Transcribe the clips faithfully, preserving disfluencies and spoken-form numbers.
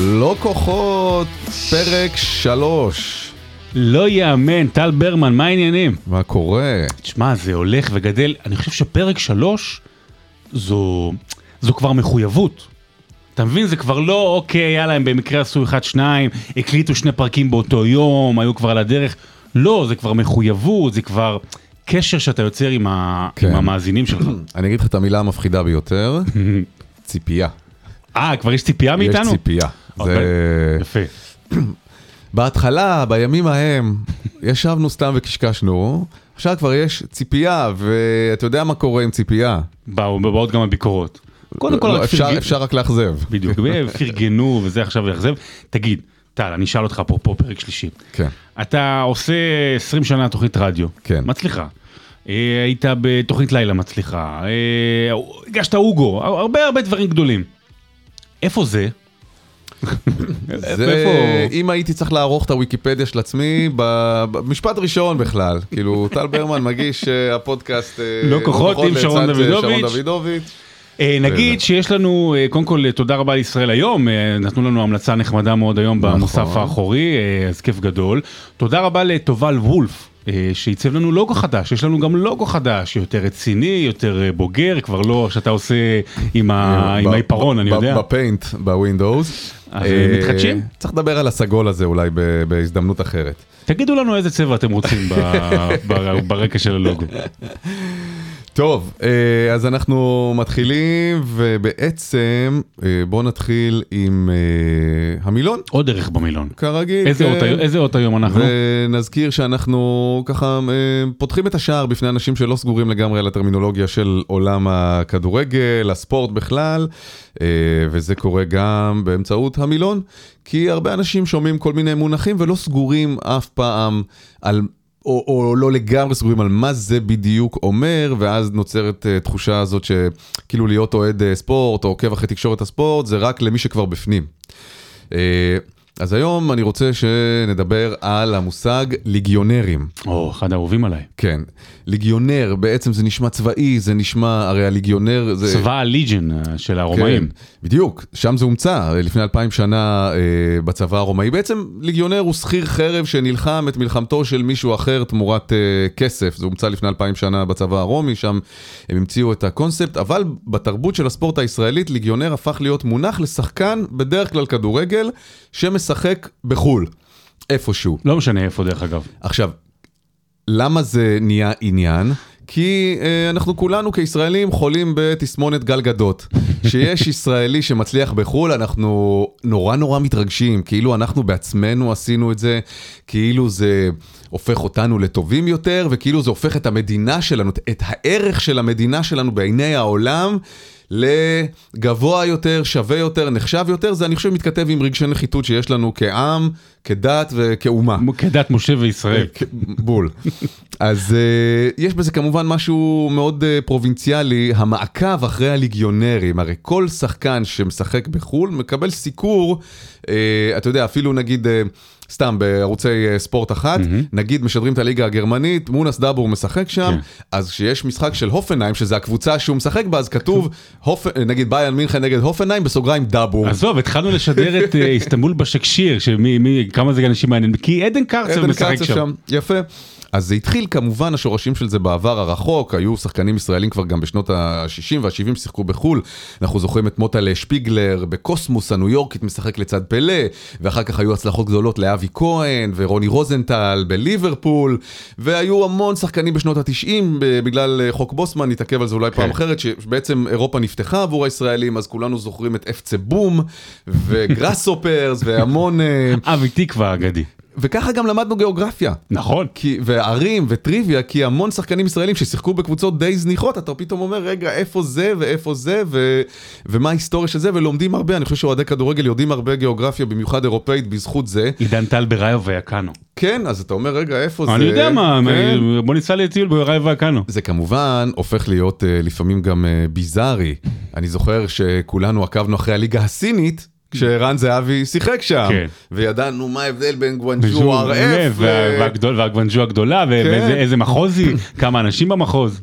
לא כוחות, פרק שלוש. לא יאמן, טל ברמן, מה העניינים? מה קורה? תשמע, זה הולך וגדל. אני חושב שפרק שלוש זו זו כבר מחויבות. אתה מבין, זה כבר לא, אוקיי, יאללה, הם במקרה עשו אחד, שניים, הקליטו שני פרקים באותו יום, היו כבר על הדרך. לא, זה כבר מחויבות, זה כבר קשר שאתה יוצר עם המאזינים שלך. אני אגיד לך את המילה המפחידה ביותר, ציפייה. אה, כבר יש ציפייה מאיתנו? יש ציפייה. זה... יפה. בהתחלה, בימים ההם, ישבנו סתם וקשקשנו, עכשיו כבר יש ציפייה, ואתה יודע מה קורה עם ציפייה? באו, באות גם הביקורות. קודם כל, אפשר רק לאכזב. בדיוק, פרגנו וזה עכשיו לאכזב. תגיד, טל, אני אשאל אותך אפרופו פרק שלישי. כן. אתה עושה עשרים שנה תוכנית רדיו. כן. מצליחה. היית בתוכנית לילה מצליחה. הגשת אוגו. הרבה הרבה דברים גדולים. איפה זה? זה, אם הייתי צריך לערוך את הוויקיפדיה של עצמי, במשפט ראשון בכלל, כאילו, טל ברמן מגיש הפודקאסט לא כוחות עם שרון דודוביץ'. נגיד שיש לנו, קודם כל, תודה רבה לישראל היום, נתנו לנו המלצה נחמדה מאוד היום במוסף האחורי, אז כיף גדול. תודה רבה לטובל וולף, שייצב לנו לוגו חדש, יש לנו גם לוגו חדש, יותר רציני, יותר בוגר, כבר לא שאתה עושה עם האיפרון, אני יודע. בפיינט, בווינדוס. אז מתחדשים? צריך לדבר על הסגול הזה אולי בהזדמנות אחרת. תגידו לנו איזה צבע אתם רוצים ברקע של הלוגו. טוב, אז אנחנו מתחילים, ובעצם בואו נתחיל עם המילון. עוד דרך במילון. כרגיל. איזה אות היום אנחנו? ונזכיר שאנחנו ככה פותחים את השער בפני אנשים שלא סגורים לגמרי על הטרמינולוגיה של עולם הכדורגל, הספורט בכלל, וזה קורה גם באמצעות המילון, כי הרבה אנשים שומעים כל מיני מונחים ולא סגורים אף פעם על... או, או לא לגמרי סגורים על מה זה בדיוק אומר, ואז נוצרת uh, תחושה הזאת שכאילו להיות אוהד uh, ספורט, או עוקב אחרי תקשורת הספורט, זה רק למי שכבר בפנים. Uh, אז היום אני רוצה שנדבר על המושג ליגיונרים. או, אחד האהובים עליי. כן. ליגיונר, בעצם זה נשמע צבאי, זה נשמע, הרי הליגיונר זה... צבא הליג'ן של הרומאים. כן, בדיוק. שם זה הומצא, לפני אלפיים שנה אה, בצבא הרומאי. בעצם ליגיונר הוא שכיר חרב שנלחם את מלחמתו של מישהו אחר תמורת אה, כסף. זה הומצא לפני אלפיים שנה בצבא הרומי, שם הם המציאו את הקונספט. אבל בתרבות של הספורט הישראלית, ליגיונר הפך להיות מונח לשחקן בדרך כלל כדורגל, שמס שחק בחול, איפשהו. לא משנה איפה דרך אגב. עכשיו, למה זה נהיה עניין? כי אה, אנחנו כולנו כישראלים חולים בתסמונת גל גדות. שיש ישראלי שמצליח בחול, אנחנו נורא נורא מתרגשים, כאילו אנחנו בעצמנו עשינו את זה, כאילו זה הופך אותנו לטובים יותר, וכאילו זה הופך את המדינה שלנו, את הערך של המדינה שלנו בעיני העולם, לגבוה יותר, שווה יותר, נחשב יותר, זה אני חושב מתכתב עם רגשי נחיתות שיש לנו כעם, כדת וכאומה. כדת משה וישראל. בול. אז יש בזה כמובן משהו מאוד פרובינציאלי, המעקב אחרי הליגיונרים, הרי כל שחקן שמשחק בחול מקבל סיקור, אתה יודע, אפילו נגיד... סתם, בערוצי ספורט אחת, נגיד משדרים את הליגה הגרמנית, מונס דאבור משחק שם, אז שיש משחק של הופנהיים, שזה הקבוצה שהוא משחק בה, אז כתוב, נגיד ביירן מינכן נגד הופנהיים, בסוגריים דאבור. אז טוב, התחלנו לשדר את איסטנבול בשקשיר, כמה זה אנשים מעניין, כי עדן קרצר משחק שם. יפה. אז זה התחיל כמובן, השורשים של זה בעבר הרחוק, היו שחקנים ישראלים כבר גם בשנות ה-שישים וה-שבעים ששיחקו בחול, אנחנו זוכרים את מוטה לשפיגלר בקוסמוס הניו יורקית משחק לצד פלא, ואחר כך היו הצלחות גדולות לאבי כהן ורוני רוזנטל בליברפול, והיו המון שחקנים בשנות ה-תשעים, בגלל חוק בוסמן, נתעכב על זה אולי פעם אחרת, שבעצם אירופה נפתחה עבור הישראלים, אז כולנו זוכרים את אף סי בום וגרסופרס והמון... אבי תקווה אגדי. וככה גם למדנו גיאוגרפיה. נכון. כי, וערים וטריוויה, כי המון שחקנים ישראלים ששיחקו בקבוצות די זניחות, אתה פתאום אומר, רגע, איפה זה ואיפה זה, ו, ומה ההיסטוריה של זה, ולומדים הרבה, אני חושב שאוהדי כדורגל יודעים הרבה גיאוגרפיה, במיוחד אירופאית, בזכות זה. עידן טל ברעיו ויקנו. כן, אז אתה אומר, רגע, איפה זה? אני יודע מה, בוא ניסה לטיול ברעיו ויקנו. זה כמובן הופך להיות לפעמים גם ביזארי. אני זוכר שכולנו עקבנו אחרי הליגה הסינית, כשרן זהבי שיחק שם, וידענו מה ההבדל בין גוונג'ו אר אף, והגוונג'ו הגדולה, ואיזה מחוזי, כמה אנשים במחוז.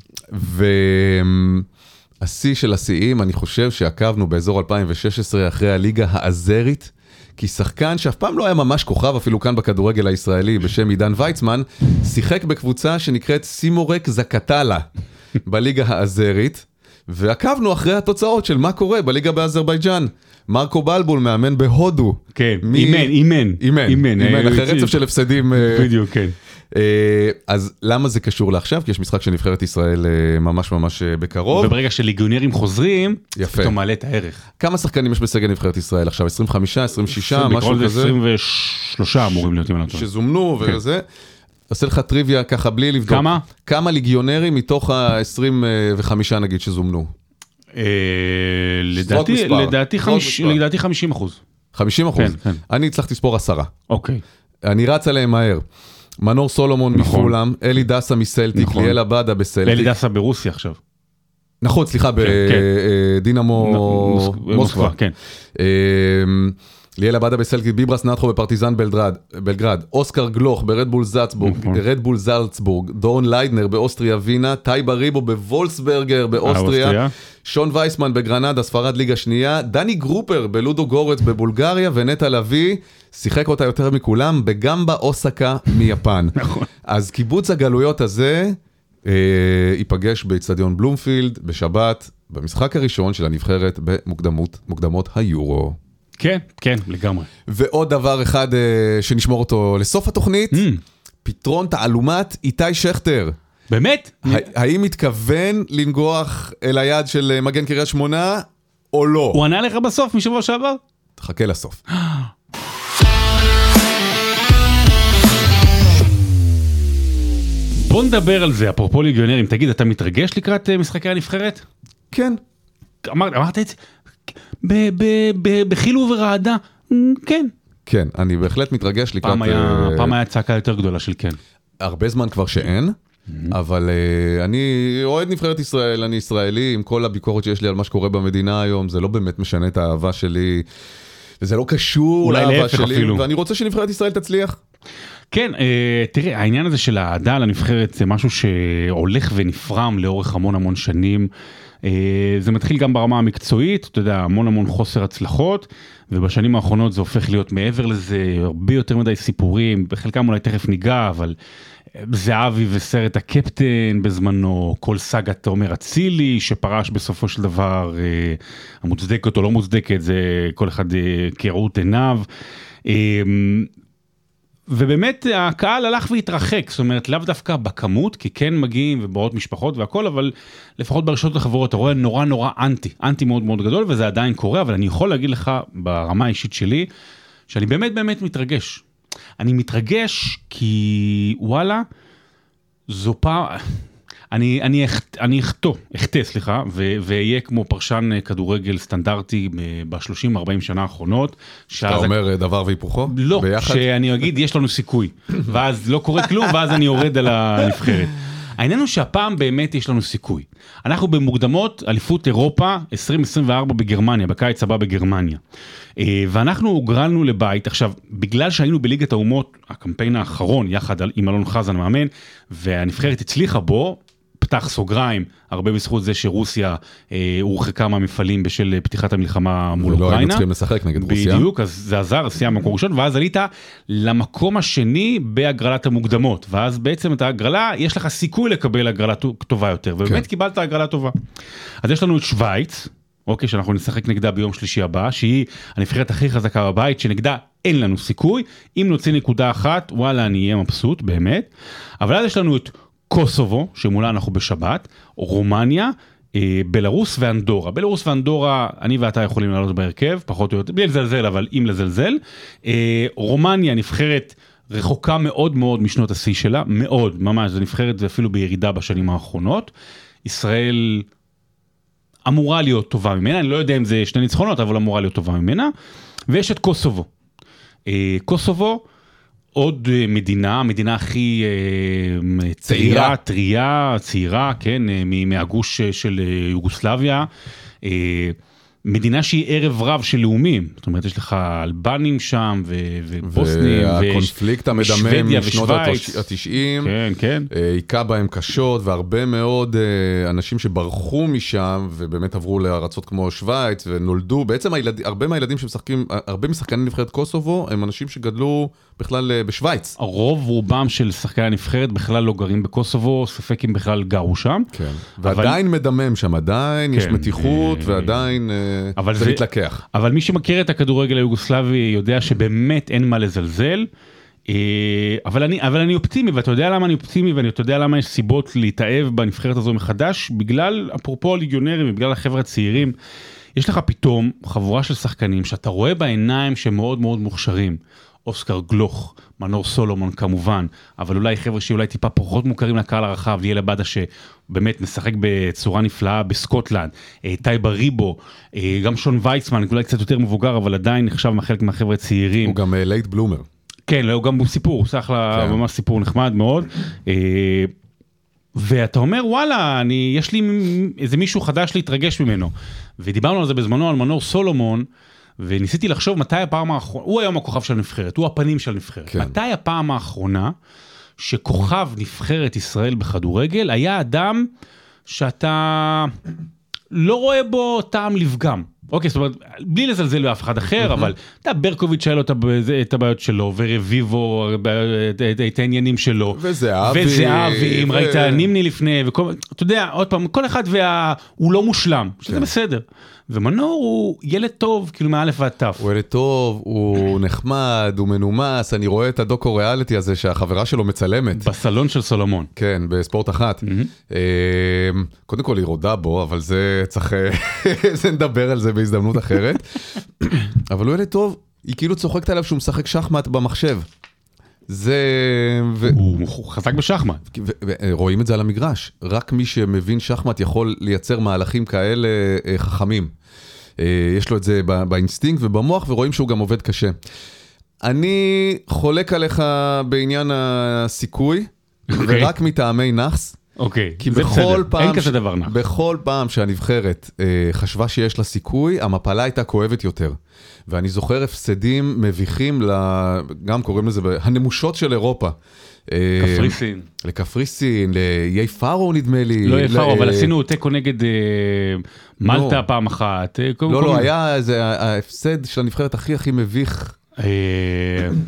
השיא של השיאים, אני חושב שעקבנו באזור אלפיים ושש עשרה אחרי הליגה האזרית, כי שחקן שאף פעם לא היה ממש כוכב, אפילו כאן בכדורגל הישראלי, בשם עידן ויצמן, שיחק בקבוצה שנקראת סימורק זקטלה, בליגה האזרית, ועקבנו אחרי התוצאות של מה קורה בליגה באזרבייג'אן. מרקו בלבול מאמן בהודו. כן, אימן, אימן. אימן, אימן, אחרי רצף של הפסדים. בדיוק, כן. אז למה זה קשור לעכשיו? כי יש משחק שנבחרת ישראל ממש ממש בקרוב. וברגע שליגיונרים חוזרים, פתאום מעלה את הערך. כמה שחקנים יש בסגל נבחרת ישראל עכשיו? עשרים וחמש, עשרים ושש, משהו כזה? עשרים ושלוש אמורים להיות עם הנתון. שזומנו וזה. עושה לך טריוויה ככה בלי לבדוק. כמה? כמה ליגיונרים מתוך ה-עשרים וחמש נגיד שזומנו? לדעתי חמישים אחוז. חמישים אחוז? אני הצלחתי לספור עשרה. אוקיי. אני רץ עליהם מהר. מנור סולומון מחולם, אלי דסה מסלטיק, ליאלה בדה בסלטיק. אלי דסה ברוסיה עכשיו. נכון, סליחה, בדינמו מוסקבה. ליאלה בדה בסלטיק, ביברס נתחו בפרטיזן בלגרד, אוסקר גלוך ברדבול זלצבורג, רדבול זלצבורג, דורן ליידנר באוסטריה וינה, טי בריבו בוולסברגר באוסטריה, שון וייסמן בגרנדה, ספרד ליגה שנייה, דני גרופר בלודו גורץ בבולגריה, ונטע לביא שיחק אותה יותר מכולם בגמבה אוסקה מיפן. נכון. אז קיבוץ הגלויות הזה אה, ייפגש באצטדיון בלומפילד בשבת, במשחק הראשון של הנבחרת במוקדמות, מוקדמות היורו. כן, כן, לגמרי. ועוד דבר אחד אה, שנשמור אותו לסוף התוכנית, mm. פתרון תעלומת איתי שכטר. באמת? האם מתכוון לנגוח אל היד של מגן קריית שמונה, או לא? הוא ענה לך בסוף משבוע שעבר? תחכה לסוף. בוא נדבר על זה, אפרופו ליגיונרים. תגיד, אתה מתרגש לקראת משחקי הנבחרת? כן. אמרת את זה? בחילו ורעדה? כן. כן, אני בהחלט מתרגש לקראת... פעם היה צעקה יותר גדולה של כן. הרבה זמן כבר שאין. אבל אני אוהד נבחרת ישראל, אני ישראלי, עם כל הביקורת שיש לי על מה שקורה במדינה היום, זה לא באמת משנה את האהבה שלי, וזה לא קשור לאהבה שלי, ואני רוצה שנבחרת ישראל תצליח. כן, תראה, העניין הזה של האהדה על הנבחרת זה משהו שהולך ונפרם לאורך המון המון שנים, זה מתחיל גם ברמה המקצועית, אתה יודע, המון המון חוסר הצלחות, ובשנים האחרונות זה הופך להיות מעבר לזה, הרבה יותר מדי סיפורים, בחלקם אולי תכף ניגע, אבל זהבי וסרט הקפטן בזמנו, כל סגת תומר רצילי, שפרש בסופו של דבר, המוצדקת או לא מוצדקת, זה כל אחד כראות עיניו, ובאמת הקהל הלך והתרחק, זאת אומרת, לאו דווקא בכמות, כי כן מגיעים ובאות משפחות והכל, אבל לפחות ברשות החברות, אתה רואה נורא נורא אנטי, אנטי מאוד מאוד גדול, וזה עדיין קורה, אבל אני יכול להגיד לך ברמה האישית שלי, שאני באמת באמת מתרגש. אני מתרגש כי וואלה, זו פעם, אני, אני, אני אחתו, אחתה, סליחה, ואהיה כמו פרשן כדורגל סטנדרטי ב-שלושים ארבעים שנה האחרונות. שאתה אומר דבר והיפוכו? לא, שאני אגיד, יש לנו סיכוי, ואז לא קורה כלום, ואז אני יורד על הנבחרת. העניין הוא שהפעם באמת יש לנו סיכוי. אנחנו במוקדמות אליפות אירופה עשרים עשרים וארבע בגרמניה, בקיץ הבא בגרמניה. ואנחנו הוגרלנו לבית, עכשיו, בגלל שהיינו בליגת האומות, הקמפיין האחרון, יחד עם אלון חזן מאמן, והנבחרת הצליחה בו, פתח סוגריים, הרבה בזכות זה שרוסיה אה, הורחקה מהמפעלים בשל פתיחת המלחמה מול אוקראינה. ולא היינו צריכים לשחק נגד רוסיה. בדיוק, אז זה עזר, סייע מקום ראשון, ואז עלית למקום השני בהגרלת המוקדמות, ואז בעצם את ההגרלה, יש לך סיכוי לקבל הגרלה טובה יותר, ובאמת כן. קיבלת הגרלה טובה. אז יש לנו את שוויץ, אוקיי, שאנחנו נשחק נגדה ביום שלישי הבא, שהיא הנבחרת הכי חזקה בבית, שנגדה אין לנו סיכוי, אם נוציא נקודה אחת, וואלה, אני אהיה מבסוט, באמת. אבל אז יש לנו את קוסובו, שמולה אנחנו בשבת, רומניה, בלרוס ואנדורה. בלרוס ואנדורה, אני ואתה יכולים לעלות בהרכב, פחות או יותר, בלי לזלזל, אבל אם לזלזל. רומניה נבחרת רחוקה מאוד מאוד משנות השיא שלה, מאוד, ממש, זה נבחרת ואפילו בירידה בשנים האחרונות. ישראל אמורה להיות טובה ממנה, אני לא יודע אם זה שני ניצחונות, אבל אמורה להיות טובה ממנה. ויש את קוסובו. קוסובו, עוד מדינה, מדינה הכי צעירה, טריה, צעירה, כן, מהגוש של יוגוסלביה, מדינה שהיא ערב רב של לאומים, זאת אומרת, יש לך אלבנים שם, ובוסנים, והקונפליקט המדמם משנות התשעים, כן, כן. היכה בהם קשות, והרבה מאוד אנשים שברחו משם, ובאמת עברו לארצות כמו שווייץ, ונולדו, בעצם הילד, הרבה מהילדים שמשחקים, הרבה משחקני נבחרת קוסובו, הם אנשים שגדלו בכלל בשווייץ. הרוב רובם של שחקני הנבחרת בכלל לא גרים בקוסובו, ספק אם בכלל גרו שם. כן, ועדיין אבל... מדמם שם, עדיין כן. יש מתיחות, ועדיין... אבל זה מתלקח. אבל מי שמכיר את הכדורגל היוגוסלבי יודע שבאמת אין מה לזלזל, אבל אני, אבל אני אופטימי, ואתה יודע למה אני אופטימי, ואני יודע למה יש סיבות להתאהב בנבחרת הזו מחדש, בגלל, אפרופו הליגיונרים, בגלל החבר'ה הצעירים, יש לך פתאום חבורה של שחקנים שאתה רואה בעיניים שמאוד מאוד מוכשרים. אוסקר גלוך, מנור סולומון כמובן, אבל אולי חבר'ה שאולי טיפה פחות מוכרים לקהל הרחב, ליאלה בדה שבאמת משחק בצורה נפלאה בסקוטלנד, טי בריבו, גם שון וייצמן, אולי קצת יותר מבוגר, אבל עדיין נחשב מחלק מהחבר'ה צעירים. הוא גם לייט בלומר. כן, הוא גם סיפור, הוא סך לה ממש סיפור נחמד מאוד. ואתה אומר, וואלה, אני, יש לי איזה מישהו חדש להתרגש ממנו. ודיברנו על זה בזמנו, על מנור סולומון, וניסיתי לחשוב מתי הפעם האחרונה, הוא היום הכוכב של נבחרת, הוא הפנים של נבחרת. כן. מתי הפעם האחרונה שכוכב נבחרת ישראל בכדורגל היה אדם שאתה לא רואה בו טעם לפגם? אוקיי, זאת אומרת, בלי לזלזל באף אחד אחר, אבל אתה ברקוביץ' שהיה לו את הבעיות שלו, ורביבו, את העניינים שלו. וזהבי. וזהבי, אם ראית נימני לפני, אתה יודע, עוד פעם, כל אחד הוא לא מושלם, שזה בסדר. ומנור הוא ילד טוב, כאילו מאלף ועד תף. הוא ילד טוב, הוא נחמד, הוא מנומס, אני רואה את הדוקו ריאליטי הזה שהחברה שלו מצלמת. בסלון של סולומון. כן, בספורט אחת. קודם כל היא רודה בו, אבל זה צריך, זה נדבר על זה בהזדמנות אחרת. אבל הוא ילד טוב, היא כאילו צוחקת עליו שהוא משחק שחמט במחשב. זה... הוא חזק בשחמט. רואים את זה על המגרש. רק מי שמבין שחמט יכול לייצר מהלכים כאלה חכמים. יש לו את זה באינסטינקט ובמוח, ורואים שהוא גם עובד קשה. אני חולק עליך בעניין הסיכוי, ורק מטעמי נחס. אוקיי, זה בסדר, אין כזה דבר נח. בכל פעם שהנבחרת חשבה שיש לה סיכוי, המפלה הייתה כואבת יותר. ואני זוכר הפסדים מביכים, גם קוראים לזה, הנמושות של אירופה. לקפריסין. לקפריסין, ליי פארו נדמה לי. לא יי פארו, אבל עשינו תיקו נגד מלטה פעם אחת. לא, לא, היה זה ההפסד של הנבחרת הכי הכי מביך.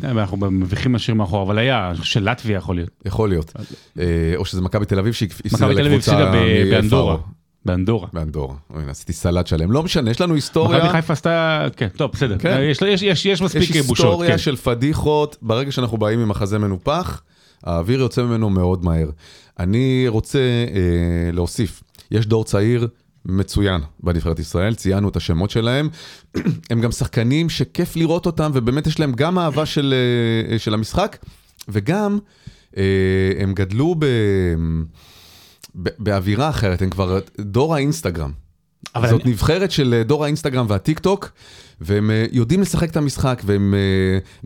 אנחנו מביכים משאיר מאחור, אבל היה של לטביה יכול להיות. יכול להיות. או שזה מכבי תל אביב שהפסידה לקבוצה באנדורה. באנדורה. באנדורה. עשיתי סלט שלם. לא משנה, יש לנו היסטוריה. מכבי חיפה עשתה, כן, טוב, בסדר. יש מספיק בושות. יש היסטוריה של פדיחות, ברגע שאנחנו באים עם החזה מנופח, האוויר יוצא ממנו מאוד מהר. אני רוצה להוסיף, יש דור צעיר, מצוין בנבחרת ישראל, ציינו את השמות שלהם, הם גם שחקנים שכיף לראות אותם, ובאמת יש להם גם אהבה של, של המשחק, וגם הם גדלו ב, ב, באווירה אחרת, הם כבר דור האינסטגרם, זאת אני... נבחרת של דור האינסטגרם והטיק-טוק, והם יודעים לשחק את המשחק, והם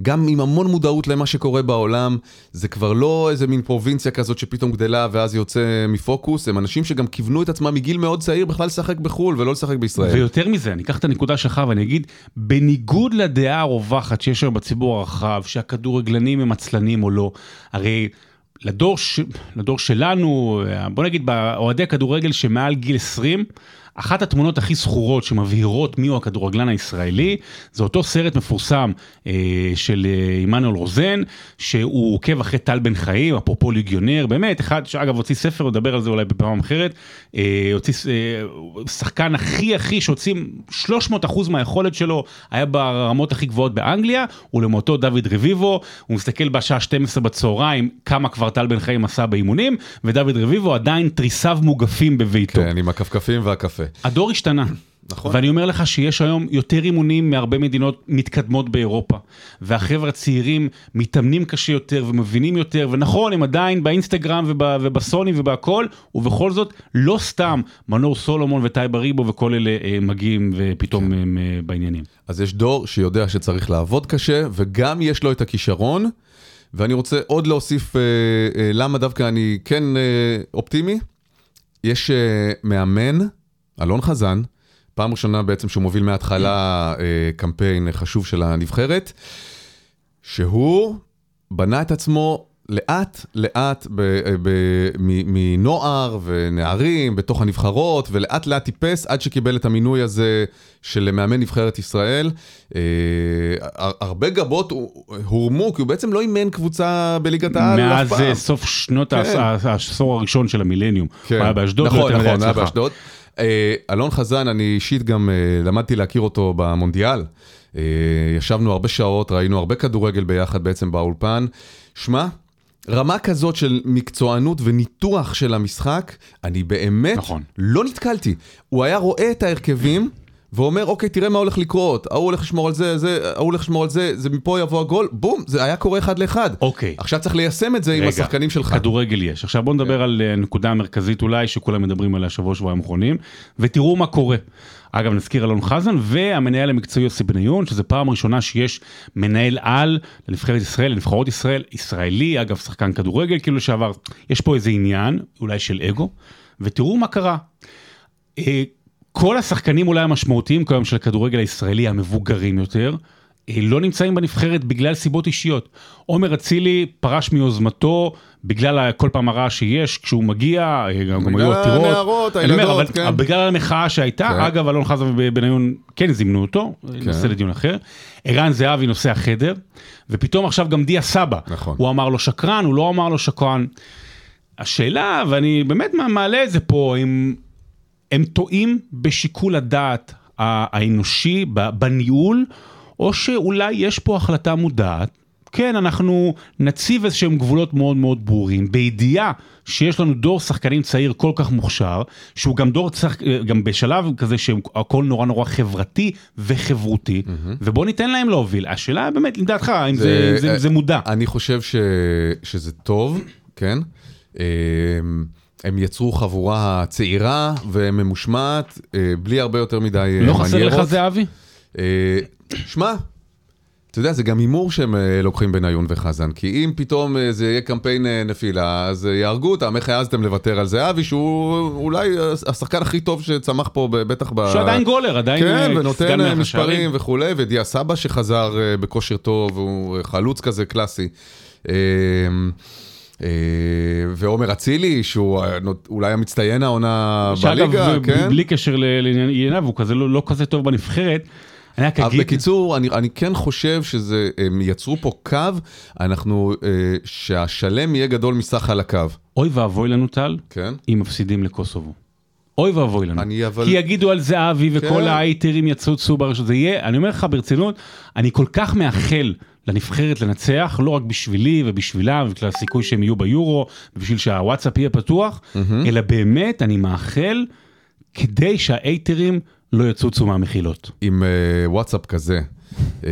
גם עם המון מודעות למה שקורה בעולם, זה כבר לא איזה מין פרובינציה כזאת שפתאום גדלה, ואז יוצא מפוקוס, הם אנשים שגם כיוונו את עצמם מגיל מאוד צעיר, בכלל לשחק בחול ולא לשחק בישראל. ויותר מזה, אני אקח את הנקודה שלך ואני אגיד, בניגוד לדעה הרווחת שיש היום בציבור הרחב, שהכדורגלנים הם עצלנים או לא, הרי... לדור, לדור שלנו, בוא נגיד, באוהדי הכדורגל שמעל גיל עשרים, אחת התמונות הכי זכורות שמבהירות מיהו הכדורגלן הישראלי, זה אותו סרט מפורסם של אימנואל רוזן, שהוא עוקב אחרי טל בן חיים, אפרופו ליגיונר, באמת, אחד שאגב הוציא ספר, הוא דבר על זה אולי בפעם אחרת, הוציא שחקן הכי הכי שהוציא שלוש מאות אחוז מהיכולת שלו, היה ברמות הכי גבוהות באנגליה, ולמותו דוד רביבו, הוא מסתכל בשעה שתים עשרה בצהריים, כמה כבר טל בן חיים עשה באימונים, ודוד רביבו עדיין תריסיו מוגפים בביתו. כן, עם הכפכפים והכפה. הדור השתנה. נכון. ואני אומר לך שיש היום יותר אימונים מהרבה מדינות מתקדמות באירופה, והחבר'ה הצעירים מתאמנים קשה יותר ומבינים יותר, ונכון, הם עדיין באינסטגרם ובסוני ובהכל, ובכל זאת, לא סתם מנור סולומון וטי בריבו וכל אלה מגיעים ופתאום הם בעניינים. אז יש דור שיודע שצריך לעבוד קשה, וגם יש לו את הכישרון, ואני רוצה עוד להוסיף למה דווקא אני כן אופטימי. יש מאמן, אלון חזן, פעם ראשונה בעצם שהוא מוביל מההתחלה קמפיין חשוב של הנבחרת, שהוא בנה את עצמו לאט לאט מנוער ונערים בתוך הנבחרות, ולאט לאט טיפס עד שקיבל את המינוי הזה של מאמן נבחרת ישראל. הרבה גבות הורמו, כי הוא בעצם לא אימן קבוצה בליגת העל. מאז סוף שנות העשור הראשון של המילניום. הוא היה באשדוד. נכון, נכון, היה באשדוד. אלון חזן, אני אישית גם למדתי להכיר אותו במונדיאל. ישבנו הרבה שעות, ראינו הרבה כדורגל ביחד בעצם באולפן. שמה? רמה כזאת של מקצוענות וניתוח של המשחק, אני באמת נכון. לא נתקלתי. הוא היה רואה את ההרכבים, ואומר, אוקיי, תראה מה הולך לקרות, ההוא הולך לשמור על זה, זה, ההוא הולך לשמור על זה, זה מפה יבוא הגול, בום, זה היה קורה אחד לאחד. אוקיי. עכשיו צריך ליישם את זה רגע, עם השחקנים שלך. כדורגל יש. עכשיו בוא נדבר okay. על נקודה המרכזית אולי, שכולם מדברים עליה שבוע שבועיים האחרונים, ותראו מה קורה. אגב, נזכיר אלון חזן, והמנהל המקצועי יוסי בניון, שזה פעם ראשונה שיש מנהל על לנבחרת ישראל, לנבחרות ישראל, ישראלי, אגב, שחקן כדורגל, כאילו שעבר, יש פה איזה עניין, אולי של אגו, ותראו מה קרה. כל השחקנים אולי המשמעותיים כיום של הכדורגל הישראלי, המבוגרים יותר, לא נמצאים בנבחרת בגלל סיבות אישיות. עומר רצילי פרש מיוזמתו, בגלל כל פעם הרעה שיש, כשהוא מגיע, גם היו עתירות, בגלל המחאה שהייתה, אגב, אלון חזן ובניון כן זימנו אותו, נושא לדיון אחר, ערן זהבי נושא החדר, ופתאום עכשיו גם דיה סבא, הוא אמר לו שקרן, הוא לא אמר לו שקרן. השאלה, ואני באמת מעלה את זה פה, אם הם טועים בשיקול הדעת האנושי, בניהול, או שאולי יש פה החלטה מודעת, כן, אנחנו נציב איזשהם גבולות מאוד מאוד ברורים, בידיעה שיש לנו דור שחקנים צעיר כל כך מוכשר, שהוא גם דור צח... גם בשלב כזה שהכל נורא נורא חברתי וחברותי, mm-hmm. ובוא ניתן להם להוביל. השאלה באמת, לדעתך, אם זה, זה, זה, זה מודע. אני חושב ש... שזה טוב, כן? הם יצרו חבורה צעירה וממושמעת, בלי הרבה יותר מדי מניירות. לא חסר לך זה, אבי? שמע, אתה יודע, זה גם אימור שהם לוקחים בניון וחזן, כי אם פתאום זה יהיה קמפיין נפילה, אז יארגו אותם, איך העזתם לוותר על זה, אבי, שהוא אולי השחקן הכי טוב שצמח פה בטח ב... שעדיין גולר, עדיין... כן, ונותן מספרים וכו', ודיה סבא שחזר בכושר טוב, הוא חלוץ כזה קלאסי. ועומר אצילי, שהוא אולי המצטיין העונה בליגה, כן? בלי קשר לענייניו, הוא לא כזה טוב בנבחרת, אבל בקיצור, אני, אני כן חושב שזה, הם יצרו פה קו, אנחנו, שהשלם יהיה גדול מסך על הקו. אוי ואבוי לנו, טל, כן? אם מפסידים לקוסובו. אוי ואבוי לנו. אבל... כי יגידו על זה אבי, וכל כן. האייטרים יצוצו ברשות. זה יהיה, אני אומר לך ברצינות, אני כל כך מאחל לנבחרת לנצח, לא רק בשבילי ובשבילה, ובשביל הסיכוי שהם יהיו ביורו, ובשביל שהוואטסאפ יהיה פתוח, mm-hmm. אלא באמת אני מאחל, כדי שהאייטרים לא יצוצו מהמחילות. עם uh, וואטסאפ כזה, uh,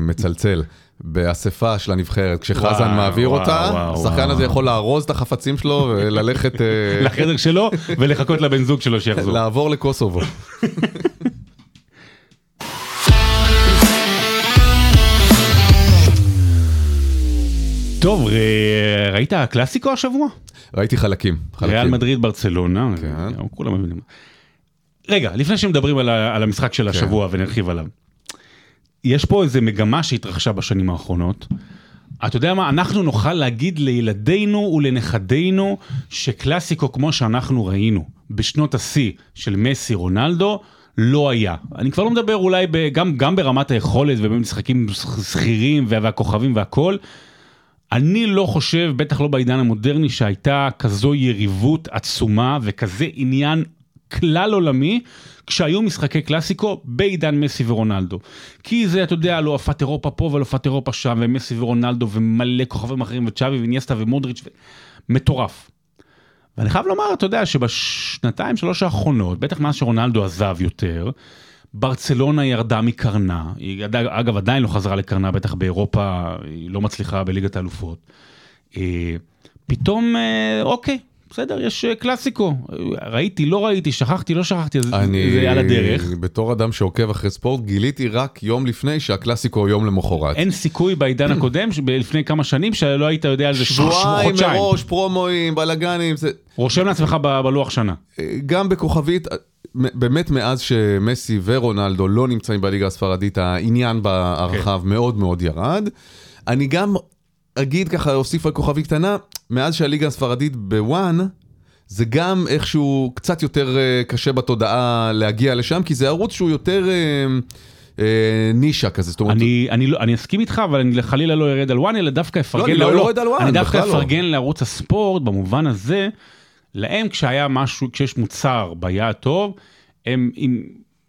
מצלצל, באספה של הנבחרת, כשחזן מעביר אותה, השחקן הזה יכול להרוז את החפצים שלו, וללכת... לחדר שלו, ולחכות לבן זוג שלו שיחזור. לעבור לקוסובו. טוב, ראית הקלאסיקו השבוע? ראיתי חלקים. ריאל מדריד ברצלונה, כולם מבינים. רגע, לפני שמדברים על, ה, על המשחק של השבוע, כן. ונרחיב עליו. יש פה איזו מגמה שהתרחשה בשנים האחרונות. אתה יודע מה? אנחנו נוכל להגיד לילדינו ולנכדינו שקלאסיקו כמו שאנחנו ראינו בשנות ה-C של מסי רונלדו, לא היה. אני כבר לא מדבר אולי ב, גם, גם ברמת היכולת ובמשחקים סחירים והכוכבים והכל. אני לא חושב, בטח לא בעידן המודרני, שהייתה כזו יריבות עצומה וכזה עניין עניין. כלל עולמי, כשהיו משחקי קלאסיקו בעידן מסי ורונלדו. כי זה, אתה יודע, לא הפת אירופה פה ולא הפת אירופה שם, ומסי ורונלדו ומלא כוכבים אחרים, וצ'אבי וניאסטה ומודריץ' ו... מטורף. ואני חייב לומר, אתה יודע, שבשנתיים, שלוש האחרונות, בטח מאז שרונלדו עזב יותר, ברצלונה ירדה מקרנה, היא אגב עדיין לא חזרה לקרנה, בטח באירופה היא לא מצליחה בליגת האלופות. פתאום, אוקיי, בסדר, יש קלאסיקו. ראיתי, לא ראיתי, שכחתי, לא שכחתי, זה על הדרך. אני בתור אדם שעוקב אחרי ספורט, גיליתי רק יום לפני שהקלאסיקו יום למחרת. אין סיכוי בעידן הקודם, לפני כמה שנים, שלא היית יודע על זה שבועיים. שבועיים מראש, פרומואים, בלגנים. רושם לעצמך בלוח שנה. גם בכוכבית, באמת מאז שמסי ורונלדו לא נמצאים בליגה הספרדית, העניין בהרחב מאוד מאוד ירד. אני גם אגיד ככה, אוסיף על כוכבי קטנה, מאז שהליגה הספרדית בוואן, זה גם איכשהו קצת יותר קשה בתודעה להגיע לשם, כי זה ערוץ שהוא יותר נישה כזה. אני אסכים איתך, אבל אני חלילה לא ירד על וואן, אלא דווקא אפרגן לערוץ. אני דווקא אפרגן לערוץ הספורט, במובן הזה, להם כשהיה משהו, כשיש מוצר ביד טוב, הם, הם,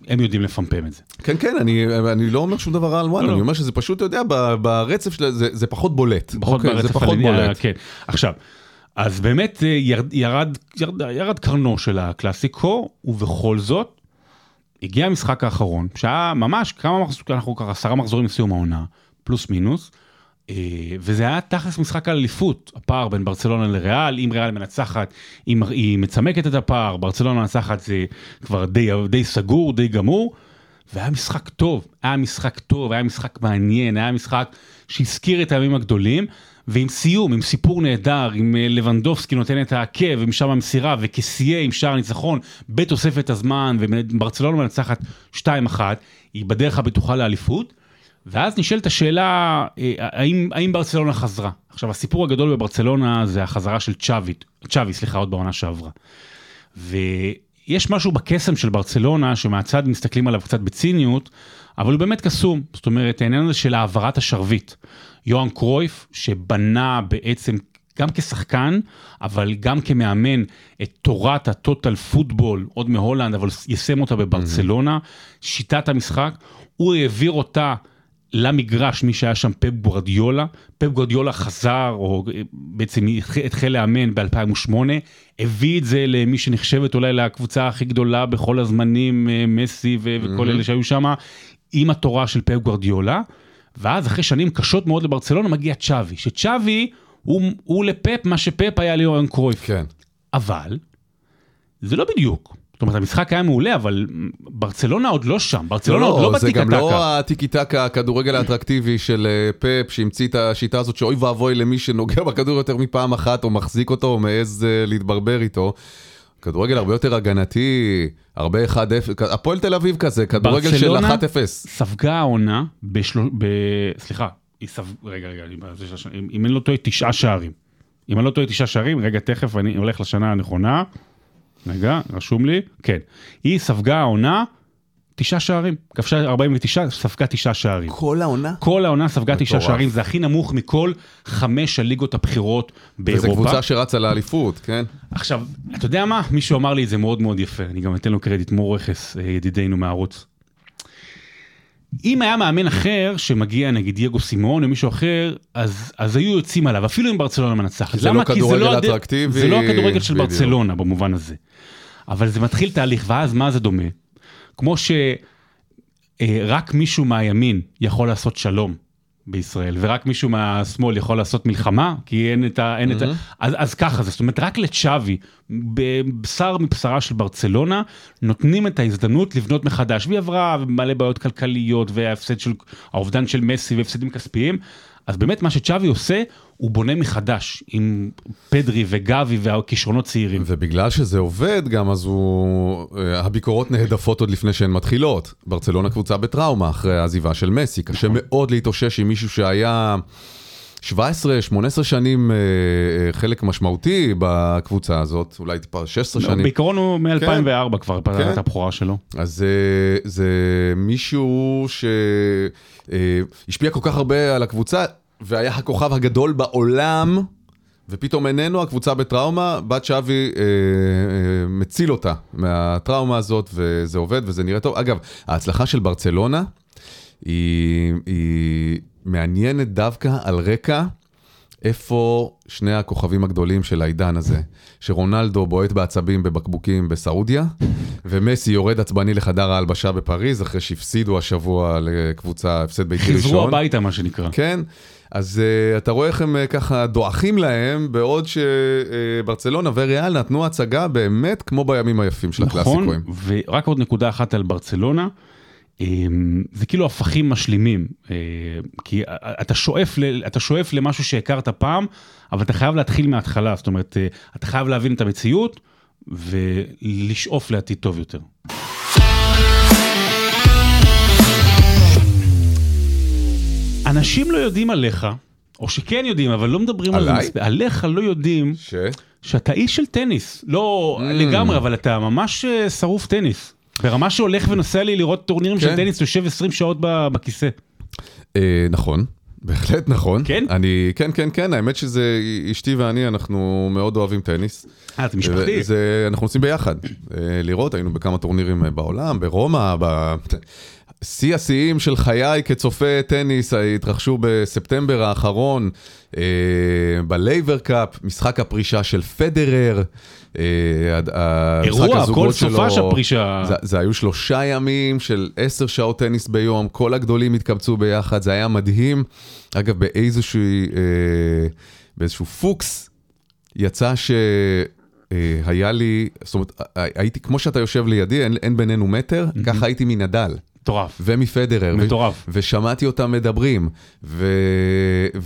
הם יודעים לפמפם את זה. כן, כן, אני, אני לא אומר שום דבר על וואן, לא, אני לא. אומר שזה פשוט, אתה יודע, ברצף שלה, זה, זה פחות בולט. פחות אוקיי, ברצף זה פחות הליניאר, בולט. כן. עכשיו, אז באמת ירד, ירד, ירד, ירד קרנו של הקלאסיקו, ובכל זאת, הגיע המשחק האחרון, שהיה ממש כמה מחזור, אנחנו ככה, עשרה מחזורים לסיום העונה, פלוס מינוס, וזה היה תכלס משחק על אליפות, הפער בין ברצלונה לריאל, אם ריאל מנצחת, אם היא מצמקת את הפער, ברצלונה מנצחת זה כבר די, די סגור, די גמור, והיה משחק טוב, היה משחק טוב, היה משחק מעניין, היה משחק שהזכיר את הימים הגדולים, ועם סיום, עם סיפור נהדר, עם לבנדובסקי נותן את העקב, עם שם המסירה, וכסייה עם שער ניצחון, בתוספת הזמן, וברצלונה מנצחת שתיים אחת, היא בדרך הבטוחה לאליפות, ואז נשאלת השאלה, האם, האם ברצלונה חזרה? עכשיו, הסיפור הגדול בברצלונה זה החזרה של צ'אבי, צ'אבי, סליחה, עוד בעונה שעברה. ויש משהו בקסם של ברצלונה, שמהצד מסתכלים עליו קצת בציניות, אבל הוא באמת קסום. זאת אומרת, העניין הזה של העברת השרביט. יוהאן קרויף, שבנה בעצם גם כשחקן, אבל גם כמאמן את תורת הטוטל פוטבול, עוד מהולנד, אבל יסם אותה בברצלונה, שיטת המשחק, הוא העביר אותה למגרש, מי שהיה שם פפ גוארדיולה, פפ גוארדיולה חזר, או בעצם התחיל לאמן ב-אלפיים ושמונה, הביא את זה למי שנחשבת אולי לקבוצה הכי גדולה בכל הזמנים, מסי ו- mm-hmm. וכל אלה שהיו שם, עם התורה של פפ גוארדיולה, ואז אחרי שנים קשות מאוד לברצלונה, מגיע צ'אבי, שצ'אבי הוא, הוא לפפ מה שפפ היה ליוהאן קרויף. כן. אבל, זה לא בדיוק. זאת אומרת, המשחק היה מעולה, אבל ברצלונה עוד לא שם, ברצלונה עוד לא בתיקה-טקה. זה גם לא התיקה-טקה, הכדורגל האטרקטיבי של פפ, שהמציא את השיטה הזאת, שאוי ואבוי למי שנוגע בכדור יותר מפעם אחת, או מחזיק אותו, או מעז להתברבר איתו. כדורגל הרבה יותר הגנתי, הרבה אחד אפס, הפועל תל אביב כזה, כדורגל של אחת אפס. ברצלונה ספגה העונה, סליחה, רגע, רגע, אם אני לא טועה תשעה שערים, אם אני לא טועה תשעה שערים, רגע, תכף אני הולך לשנה הנכונה, רגע, רשום לי, כן. היא ספגה העונה, תשעה שערים. כבשה ארבעים ותשע, ספגה תשעה שערים. כל העונה? כל העונה ספגה תשעה שערים, זה הכי נמוך מכל חמש הליגות הבחירות באירופה. וזו קבוצה שרצה לאליפות, כן? עכשיו, אתה יודע מה? מישהו אמר לי, זה מאוד מאוד יפה, אני גם אתן לו קרדיט, מור רכס, ידידינו מהערוץ. אם היה מאמן אחר, שמגיע נגיד דייגו סימון או מישהו אחר, אז, אז היו יוצאים עליו, אפילו עם ברצלונה מנצחת. זה לא כדורגל אטרקטיבי. זה לא הכדורגל של ברצלונה במובן הזה. אבל זה מתחיל תהליך, ואז מה זה דומה? כמו שרק מישהו מהימין יכול לעשות שלום בישראל, ורק מישהו מהשמאל יכול לעשות מלחמה, כי אין את ה... אין את ה... אז, אז ככה זה, זאת אומרת, רק לצ'אבי, בבשר מבשרה של ברצלונה, נותנים את ההזדמנות לבנות מחדש, והיא עברה מלא בעיות כלכליות, וההפסד של, האובדן של מסי, והפסדים כספיים, אז באמת מה שצ'אבי עושה, הוא בונה מחדש, עם פדרי וגבי והכישרונות צעירים. ובגלל שזה עובד גם, אז הוא... הביקורות נהדפות עוד לפני שהן מתחילות. ברצלונה קבוצה בטראומה, אחרי העזיבה של מסי. קשה מאוד להתאושש עם מישהו שהיה שבע עשרה שמונה עשרה שנים חלק משמעותי בקבוצה הזאת, אולי טיפה שש עשרה שנים. בעיקרון הוא מ-אלפיים וארבע כבר, את הבחורה שלו. אז זה מישהו שהשפיע כל כך הרבה על הקבוצה, והיה הכוכב הגדול בעולם, ופתאום איננו, הקבוצה בטראומה, בת שווי אה, אה, מציל אותה מהטראומה הזאת, וזה עובד וזה נראה טוב. אגב, ההצלחה של ברצלונה, היא, היא מעניינת דווקא על רקע, איפה שני הכוכבים הגדולים של העידן הזה, שרונלדו בועט בעצבים בבקבוקים בסעודיה, ומסי יורד עצבני לחדר ההלבשה בפריז, אחרי שהפסידו השבוע לקבוצה, הפסד ביתי ראשון. חזרו הביתה, מה שנקרא. כן, אז uh, אתה רואה איך הם uh, ככה דואחים להם, בעוד שברצלונה uh, וריאל נתנו הצגה באמת כמו בימים היפים של הקלאסיקויים. נכון, ורק עוד נקודה אחת על ברצלונה, זה כאילו הפכים משלימים, כי אתה שואף, אתה שואף למשהו שהכרת פעם, אבל אתה חייב להתחיל מההתחלה, זאת אומרת, אתה חייב להבין את המציאות, ולשאוף לעתיד טוב יותר. אנשים לא יודעים עליך, או שכן יודעים, אבל לא מדברים על זה. עליך לא יודעים ש... שאתה איש של טניס. לא mm. לגמרי, אבל אתה ממש שרוף טניס. ברמה שהולך ונוסע לי לראות טורנירים כן. של טניס, יושב עשרים שעות בכיסא. אה, נכון. בהחלט נכון. כן? אני, כן, כן, כן. האמת שזה, אשתי ואני, אנחנו מאוד אוהבים טניס. אה, את משפחתי. זה, אנחנו עושים ביחד. לראות, היינו בכמה טורנירים בעולם, ברומא, ב... שיא השיאים של חיי כצופה טניס התרחשו בספטמבר האחרון אה, בלייבר קאפ, משחק הפרישה של פדרר, אה, אירוע, כל סופה של הפרישה. זה, זה היו שלושה ימים של עשר שעות טניס ביום, כל הגדולים התקבצו ביחד, זה היה מדהים. אגב, באיזשהו, אה, באיזשהו פוקס יצא ש... היה לי, זאת אומרת, הייתי, כמו שאתה יושב לידי, אין, אין בינינו מטר, mm-hmm. ככה הייתי מנדל. מטורף. ומפדרר. מטורף. ו, ושמעתי אותם מדברים, ו,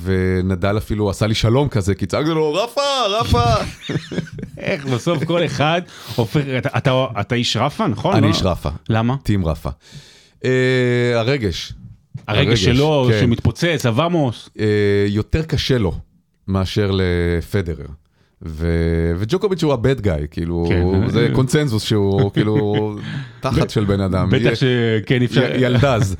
ונדל אפילו עשה לי שלום כזה, כי צעק לו, רפה, רפה. איך בסוף כל אחד, אופר, אתה, אתה, אתה איש רפה, נכון? אני לא? איש רפה. למה? טים רפה. אה, הרגש. הרגש. הרגש שלו, כן. שהוא מתפוצץ, הוואמוס. אה, יותר קשה לו, מאשר לפדרר. וג'וקוביץ' הוא הבד גאי, כאילו, זה קונצנזוס שהוא, כאילו, תחת של בן אדם. בטח שכן אפשר. ילדז.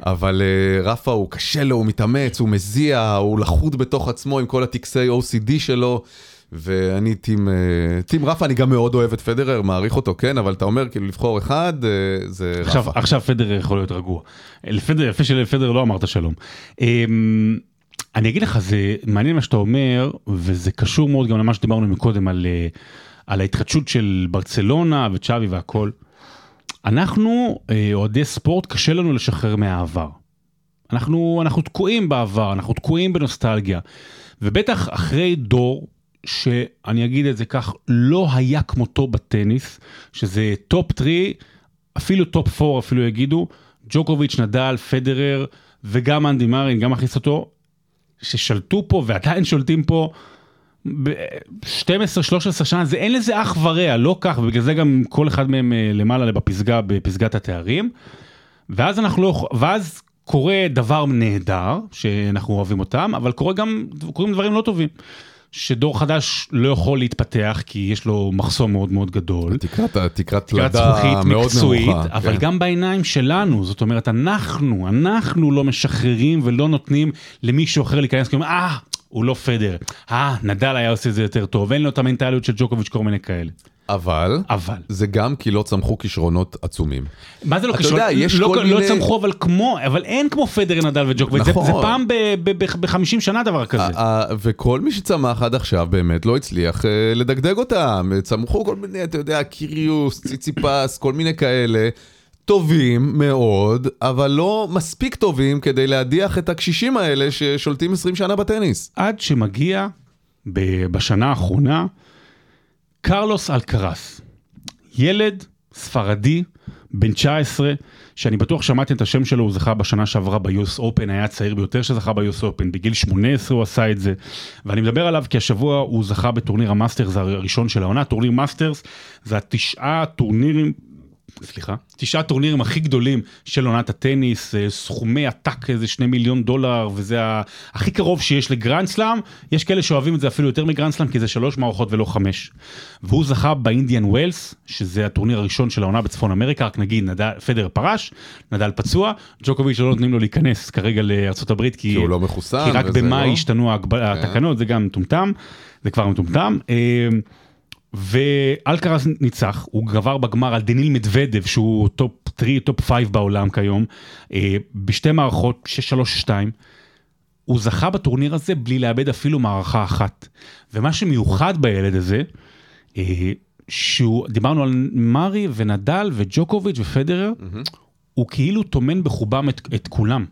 אבל רפה הוא קשה לו, הוא מתאמץ, הוא מזיע, הוא לחוד בתוך עצמו עם כל הטקסי או סי די שלו, ואני טים, טים רפה, אני גם מאוד אוהב את פדרר, מעריך אותו, כן, אבל אתה אומר, כאילו, לבחור אחד, זה רפה. עכשיו פדרר יכול להיות רגוע. יפה שלפדרר לא אמרת שלום. אני אגיד לך, זה מעניין מה שאתה אומר, וזה קשור מאוד גם למה שדיברנו מקודם, על, על ההתחדשות של ברצלונה וצ'אבי והכל. אנחנו, אוהדי ספורט, קשה לנו לשחרר מהעבר. אנחנו, אנחנו תקועים בעבר, אנחנו תקועים בנוסטלגיה. ובטח אחרי דור, שאני אגיד את זה כך, לא היה כמותו בטניס, שזה טופ טרי, אפילו טופ פור, אפילו יגידו, ג'וקוביץ', נדל, פדרר, וגם אנדי מרין, גם הכניס אותו, ששלטו פה ועדיין שולטים פה שתים עשרה שלוש עשרה שנה, זה אין לזה אח ורע, לא כך, ובגלל זה גם כל אחד מהם למעלה בפסגה, בפסגת התארים, ואז אנחנו לא, ואז קורה דבר נהדר, שאנחנו אוהבים אותם, אבל קורה גם, קוראים דברים לא טובים, שדור חדש לא יכול להתפתח, כי יש לו מחסום מאוד מאוד גדול. תקרת תלדה מאוד נמוכה. אבל גם בעיניים שלנו, זאת אומרת, אנחנו, אנחנו לא משחררים ולא נותנים למישהו אחר להיכנס, כי הוא אומר, אה, הוא לא פדר, אה, נדל היה עושה זה יותר טוב, אין לו את המנטליות של ג'וקוביץ' כל מיני כאלה. אבל, אבל, זה גם כי לא צמחו כישרונות עצומים. מה זה לא כישרונות? אתה יודע, יש לא, כל מיני... לא צמחו, אבל כמו, אבל אין כמו פדרר, נדל וג'וקוביץ'. נכון. זה, זה פעם ב-חמישים שנה דבר כזה. וכל מי שצמח עד עכשיו באמת לא הצליח לדגדג אותם. צמחו כל מיני, אתה יודע, קיריוס, ציציפס, כל מיני כאלה. טובים מאוד, אבל לא מספיק טובים כדי להדיח את הקשישים האלה ששולטים עשרים שנה בטניס. עד שמגיע בשנה האחרונה, קרלוס אלקרס, ילד ספרדי, בן תשע עשרה, שאני בטוח שמעתי את השם שלו, הוא זכה בשנה שעברה ביוס אופן, היה הצעיר ביותר שזכה ביוס אופן, בגיל שמונה עשרה הוא עשה את זה, ואני מדבר עליו כי השבוע הוא זכה בטורניר המאסטרס הראשון של העונה, טורניר מאסטרס זה התשעה טורנירים, סליחה, תשעה טורנירים הכי גדולים של עונת הטניס, סכומי עתק איזה שני מיליון דולר, וזה הכי קרוב שיש לגרנדסלאם, יש כאלה שאוהבים את זה אפילו יותר מגרנדסלאם, כי זה שלוש מערכות ולא חמש. והוא זכה באינדיאן ווילס, שזה הטורניר הראשון של העונה בצפון אמריקה, רק נגיד, נדל, פדר פרש, נדל פצוע, ג'וקוביץ' לא נותנים לו להיכנס כרגע לארצות הברית, כי, שהוא לא מחוסן, כי רק במאי השתנו התקנות, זה גם מטומטם, זה כבר מטומטם. ואלקרס ניצח, הוא גבר בגמר על דניל מדוודב, שהוא טופ שלוש, טופ חמש בעולם כיום, בשתי מערכות, שש שלוש שתיים, הוא זכה בטורניר הזה בלי לאבד אפילו מערכה אחת. ומה שמיוחד בילד הזה, שהוא, דיברנו על מרי ונדל וג'וקוביץ' ופדרר, mm-hmm. הוא כאילו תומן בחובם את, את כולם.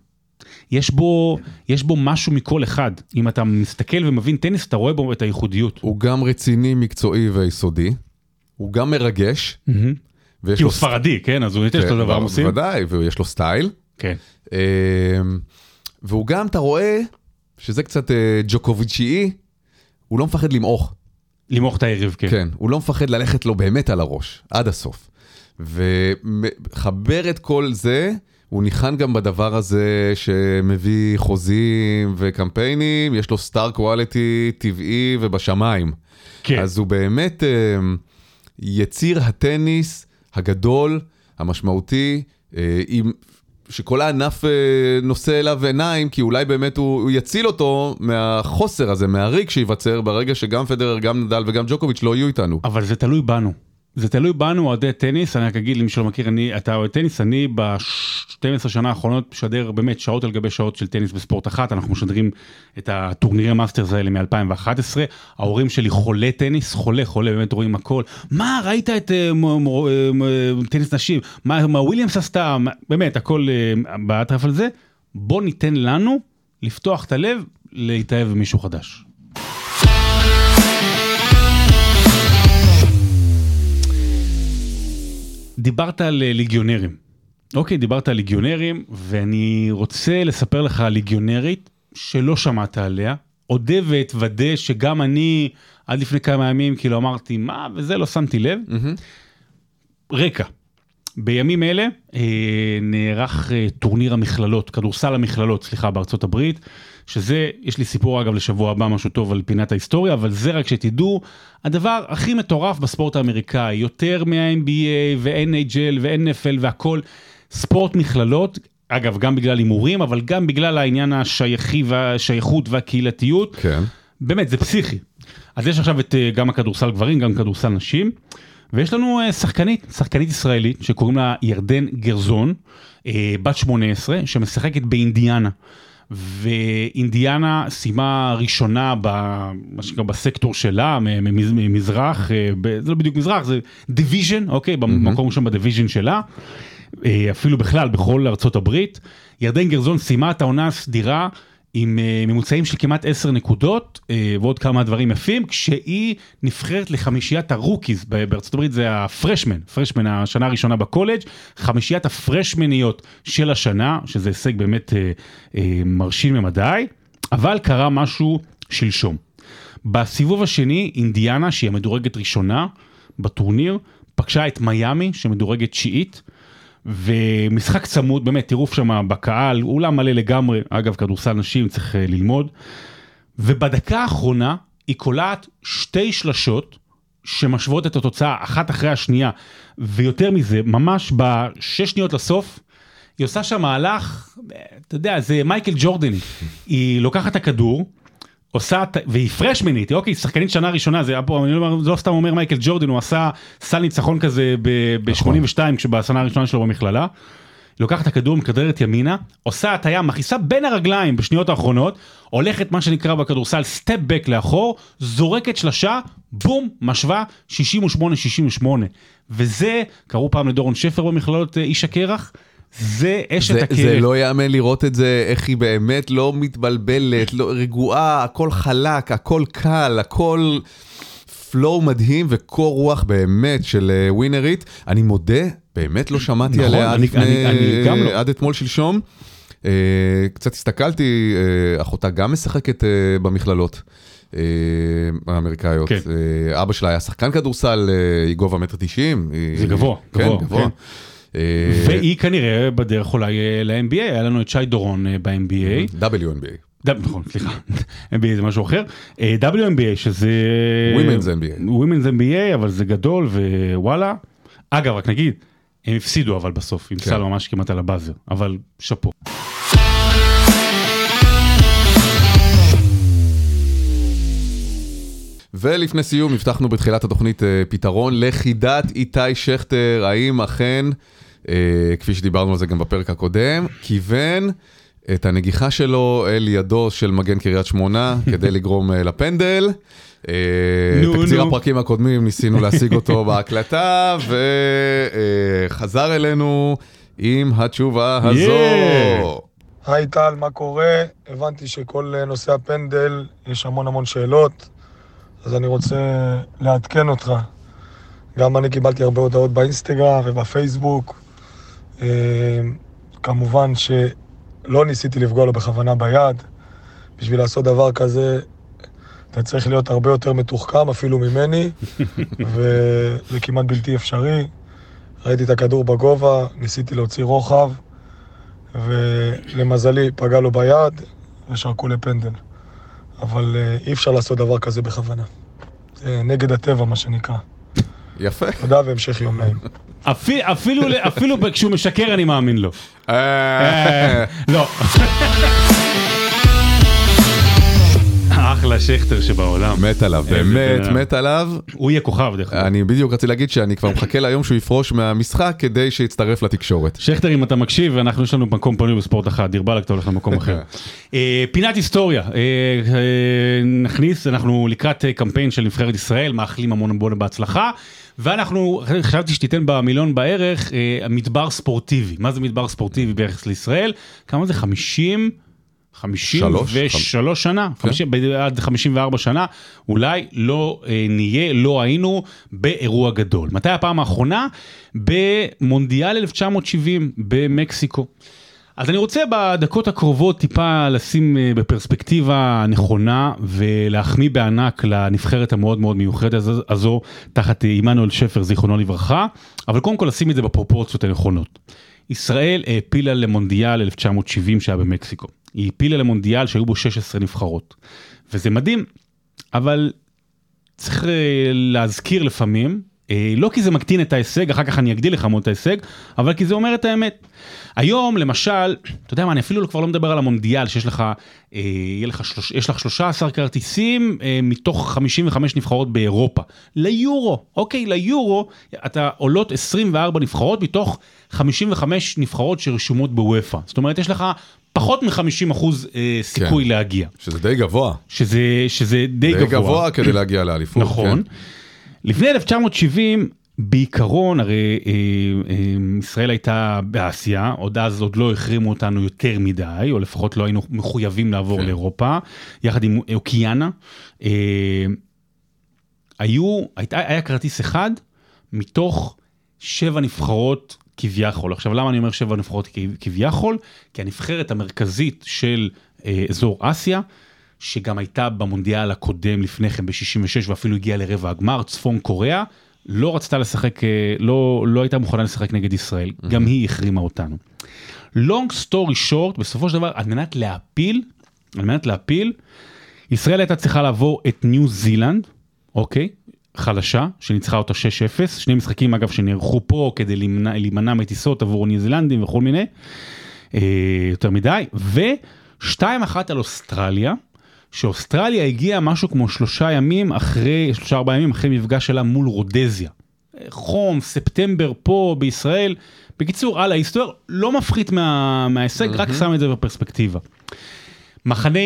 יש בו, יש בו משהו מכל אחד. אם אתה מסתכל ומבין טניס, אתה רואה בו את הייחודיות. הוא גם רציני, מקצועי ויסודי. הוא גם מרגש. כי הוא ספרדי, כן? אז הוא נתן את הדבר המוסים. ודאי, ויש לו סטייל. כן. והוא גם, אתה רואה, שזה קצת ג'וקוביצ'י, הוא לא מפחד למעוך. למוח את הערב, כן. כן, הוא לא מפחד ללכת לו באמת על הראש, עד הסוף. וחבר את כל זה, הוא ניחן גם בדבר הזה שמביא חוזים וקמפיינים, יש לו סטאר קואליטי טבעי ובשמיים. כן. אז הוא באמת יציר הטניס הגדול, המשמעותי, עם... שכל הענף נושא אליו עיניים, כי אולי באמת הוא, הוא יציל אותו מהחוסר הזה, מהריק שיווצר, ברגע שגם פדרר, גם נדל וגם ג'וקוביץ' לא יהיו איתנו. אבל זה תלוי בנו. זה תלוי בנו, עדי טניס, אני רק אגיד, למי שלא מכיר, אני, אתה עדי טניס, אני ב-שתים עשרה שנה האחרונות משדר באמת שעות על גבי שעות של טניס בספורט אחת, אנחנו משדרים את הטורנירי מאסטרס האלה מ-אלפיים ואחת עשרה, ההורים שלי חולה טניס, חולה, חולה, באמת רואים הכל, מה, ראית את טניס נשים, מה וויליאמס עשתה, באמת, הכל בהטרף על זה, בוא ניתן לנו לפתוח את הלב, להתאהב במישהו חדש. דיברת על ליגיונרים, אוקיי, דיברת על ליגיונרים, ואני רוצה לספר לך על ליגיונרית שלא שמעת עליה, עודבת ודה שגם אני עד לפני כמה ימים כאילו אמרתי מה, וזה לא שמתי לב. Mm-hmm. רקע, בימים אלה אה, נערך אה, טורניר המכללות, כדורסל המכללות, סליחה, בארצות הברית, שזה, יש לי סיפור אגב לשבוע הבא משהו טוב על פינת ההיסטוריה, אבל זה רק שתדעו, הדבר הכי מטורף בספורט האמריקאי, יותר מה-אן בי איי ו-אן אייץ' אל ו-אן אף אל והכל, ספורט מכללות, אגב גם בגלל הימורים, אבל גם בגלל העניין השייכי והשייכות והקהילתיות, כן. באמת זה פסיכי. אז יש עכשיו את גם הכדורסל גברים, גם כדורסל נשים, ויש לנו שחקנית, שחקנית ישראלית, שקוראים לה ירדן גרזון, בת שמונה עשרה, שמשחקת באינדיאנה, ואינדיאנה סיימה ראשונה בסקטור שלה, ממזרח, זה לא בדיוק מזרח, זה דיוויז'ן, אוקיי, במקום שם בדיוויז'ן שלה, אפילו בכלל, בכל ארצות הברית. ירדן גרזון סיימה את העונה הסדירה, עם ממוצעים של כמעט עשר נקודות, ועוד כמה דברים יפים, כשהיא נבחרת לחמישיית הרוקיז, בארצות הברית זה הפרשמן, פרשמן השנה הראשונה בקולג', חמישיית הפרשמניות של השנה, שזה הישג באמת אה, אה, מרשים ממדי, אבל קרה משהו שלשום. בסיבוב השני, אינדיאנה, שהיא המדורגת ראשונה בטורניר, פגשה את מיאמי, שמדורגת שיעית, ומשחק צמוד, באמת טירוף שם בקהל, אולם מלא לגמרי, אגב כדורסל נשים צריך ללמוד, ובדקה האחרונה היא קולעת שתי שלשות שמשוות את התוצאה אחת אחרי השנייה, ויותר מזה, ממש בשש שניות לסוף, היא עושה שם מהלך, אתה יודע, זה מייקל ג'ורדני, היא לוקחת את הכדור, עושה, והיא פרשמנית, אוקיי, שחקנית שנה ראשונה, זה, אני לא סתם אומר מייקל ג'ורדן, הוא עשה סל ניצחון כזה ב-שמונים ושתיים, כשבשנה הראשונה שלו במכללה, לוקחת את הכדור, מכדררת ימינה, עושה הטיה, מכיסה בין הרגליים בשניות האחרונות, הולכת מה שנקרא בכדורסל, סטפ בק לאחור, זורקת שלשה, בום, משווה, שישים ושמונה שישים ושמונה, וזה, קראו פעם לדורון שפר במכללות איש הקרח, זה אשת הקרח. זה לא יאמן לראות את זה, איך היא באמת לא מתבלבלת, לא, רגועה, הכל חלק, הכל קל, הכל פלואו מדהים וקור רוח באמת של ווינרית. אני מודה, באמת לא שמעתי נכון, עליה אני, לפני, אני, אני גם לא. עד אתמול שלשום. קצת הסתכלתי, אחותה גם משחקת במכללות האמריקאיות. כן. אבא שלה היה שחקן כדורסל, היא גובה מטר תשעים. זה גבוה, כן, גבוה. גבוה. כן. והיא כנראה בדרך אולי ל-אן בי איי, היה לנו את שי דורון ב-אן בי איי. דאבליו אן בי איי. נכון, סליחה, אן בי איי זה משהו אחר. דאבליו אן בי איי שזה... Women's אן בי איי. Women's אן בי איי, אבל זה גדול ווואלה. אגב, רק נגיד, הם הפסידו אבל בסוף, עם סל ממש כמעט על הבאזר, אבל שפו. ולפני סיום, הבטחנו בתחילת התוכנית פתרון לחידת איתי שכטר, האם אכן... כפי שדיברנו על זה גם בפרק הקודם, כיוון את הנגיחה שלו אל ידו של מגן קריית שמונה, כדי לגרום לפנדל. תקציר הפרקים הקודמים, ניסינו להשיג אותו בהקלטה, וחזר אלינו עם התשובה הזו. היי טל, מה קורה? הבנתי שכל נושא הפנדל, יש המון המון שאלות, אז אני רוצה לעדכן אותך. גם אני קיבלתי הרבה הודעות באינסטגרם ובפייסבוק, כמובן שלא ניסיתי לפגוע לו בכוונה ביד, בשביל לעשות דבר כזה, אתה צריך להיות הרבה יותר מתוחכם, אפילו ממני, וזה כמעט בלתי אפשרי. ראיתי את הכדור בגובה, ניסיתי להוציא רוחב, ולמזלי פגע לו ביד, ושרקו לפנדל. אבל אי אפשר לעשות דבר כזה בכוונה. זה נגד הטבע, מה שנקרא. יפה. תודה והמשך יום נעים. אפילו כשהוא משקר אני מאמין לו. לא. אחלה שכטר שבעולם. מת עליו, באמת, מת עליו. הוא יהיה כוכב דרך כלל. אני בדיוק רציתי להגיד שאני כבר מחכה להיום שהוא יפרוש מהמשחק כדי שיצטרף לתקשורת. שכטר, אם אתה מקשיב, אנחנו יש לנו במקום פנוי בספורט אחד, דיר בלק, אתה הולך למקום אחר. פינת היסטוריה. נכניס, אנחנו לקראת קמפיין של נבחרת ישראל, מאחלים המון בונה בהצלחה, ואנחנו, חשבתי שתיתן במיליון בערך, מדבר ספורטיבי. מה זה מדבר ספורטיבי בערך לישראל? כמה זה? חמישים? חמישים ושלוש שנה, עד חמישים וארבע שנה, אולי לא נהיה, לא היינו באירוע גדול. מתי הפעם האחרונה? במונדיאל אלף תשע מאות שבעים במקסיקו. אז אני רוצה בדקות הקרובות טיפה לשים בפרספקטיבה נכונה ולהחמיא בענק לנבחרת המאוד מאוד מיוחדת הזו, תחת עמנואל שפר, זיכרונו לברכה, אבל קודם כל לשים את זה בפרופורציות הנכונות. ישראל העפילה למונדיאל אלף תשע מאות שבעים שהיה במקסיקו. היא הפילה למונדיאל שהיו בו שש עשרה נבחרות. וזה מדהים, אבל צריך להזכיר לפעמים, לא כי זה מקטין את ההישג, אחר כך אני אגדיל לך מאוד את ההישג, אבל כי זה אומר את האמת. היום, למשל, אתה יודע מה, אני אפילו כבר לא מדבר על המונדיאל, שיש לך, יהיה לך, יש לך שלושה עשר כרטיסים מתוך חמישים וחמש נבחרות באירופה. ליורו, אוקיי, ליורו, אתה עולות עשרים וארבע נבחרות מתוך חמישים וחמש נבחרות שרשומות בוויפה. זאת אומרת, יש לך פחות מ-חמישים אחוז סיכוי להגיע. שזה די גבוה. שזה די גבוה. די גבוה כדי להגיע לאליפות. נכון. לפני אלף תשע מאות שבעים, בעיקרון, הרי ישראל הייתה באסיה, עוד אז עוד לא החרימו אותנו יותר מדי, או לפחות לא היינו מחויבים לעבור לאירופה, יחד עם אוקיאנה. היה כרטיס אחד מתוך שבע נבחרות כביכול. עכשיו, למה אני אומר שבע נבחרות כביכול? כי הנבחרת המרכזית של אזור אסיה, שגם הייתה במונדיאל הקודם לפני כן ב-שישים ושש, ואפילו הגיעה לרבע הגמר, צפון קוריאה, לא רצתה לשחק, לא, לא הייתה מוכנה לשחק נגד ישראל. Mm-hmm. גם היא החרימה אותנו. Long story short, בסופו של דבר, על מנת להפיל, על מנת להפיל, ישראל הייתה צריכה לעבור את ניו זילנד, אוקיי? חלשה, שניצחה אותה שש אפס, שני משחקים אגב שנערכו פה כדי למנע, למנע מטיסות עבור ניו זילנדים וכל מיני, אה, יותר מדי, ו-שתיים אחת על אוסטרליה, שאוסטרליה הגיעה משהו כמו שלושה ימים אחרי, שלושה ארבעה ימים אחרי מפגש שלה מול רודזיה. חום, ספטמבר פה בישראל, בקיצור, על ההיסטוריה, לא מפחית מה, מההישג, mm-hmm. רק שם את זה בפרספקטיבה. מחנה,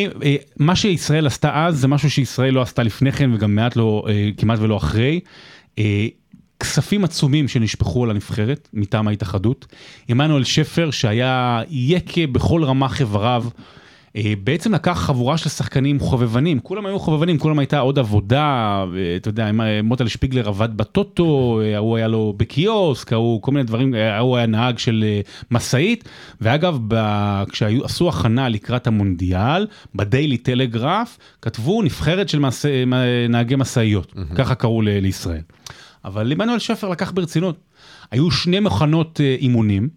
מה שישראל עשתה אז, זה משהו שישראל לא עשתה לפני כן, וגם מעט לא, כמעט ולא אחרי, כספים עצומים שנשפחו על הנבחרת, מטעם ההתאחדות, עמנואל שפר, שהיה יקה בכל רמה חבריו, בעצם לקח חבורה של שחקנים חובבנים, כולם היו חובבנים, כולם הייתה עוד עבודה, אתה יודע, מוטה לשפיגלר עבד בטוטו, הוא היה לו בקיוסק, הוא כל מיני דברים, הוא היה נהג של מסעית, ואגב, כשעשו הכנה לקראת המונדיאל, בדיילי טלגרף, כתבו נבחרת של נהגי מסעיות, ככה קראו לישראל. אבל עמנואל שפר לקח ברצינות, היו שני מחנות אימונים,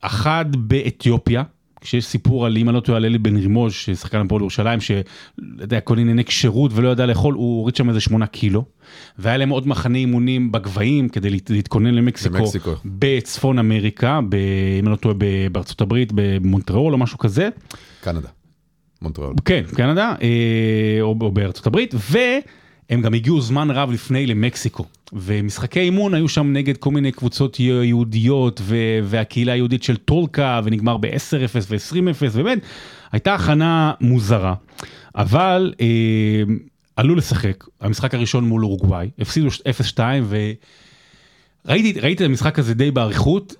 אחד באתיופיה, כשיש סיפור על אם אני לא טועה אלי בן רימוז, ששחקן הפועל ירושלים, שיודע, כל ענייני קשרות ולא ידע לאכול, הוא הוריד שם איזה שמונה קילו, והיה להם עוד מחנה אימונים בגבעים, כדי להתכונן למקסיקו, במקסיקו. בצפון אמריקה, ב, אם אני לא טועה בארצות הברית, במונטריאול או משהו כזה. קנדה, מונטריאול. כן, קנדה, אה, או, או בארצות הברית, ו... הם גם הגיעו זמן רב לפני למקסיקו, ומשחקי אימון היו שם נגד כל מיני קבוצות יהודיות, והקהילה היהודית של טולקה, ונגמר ב-עשר אפס ו-עשרים אפס, באמת, הייתה הכנה מוזרה, אבל עלו לשחק, המשחק הראשון מול אורוגוואי, הפסידו אפס שתיים, וראיתי את המשחק הזה די באריכות,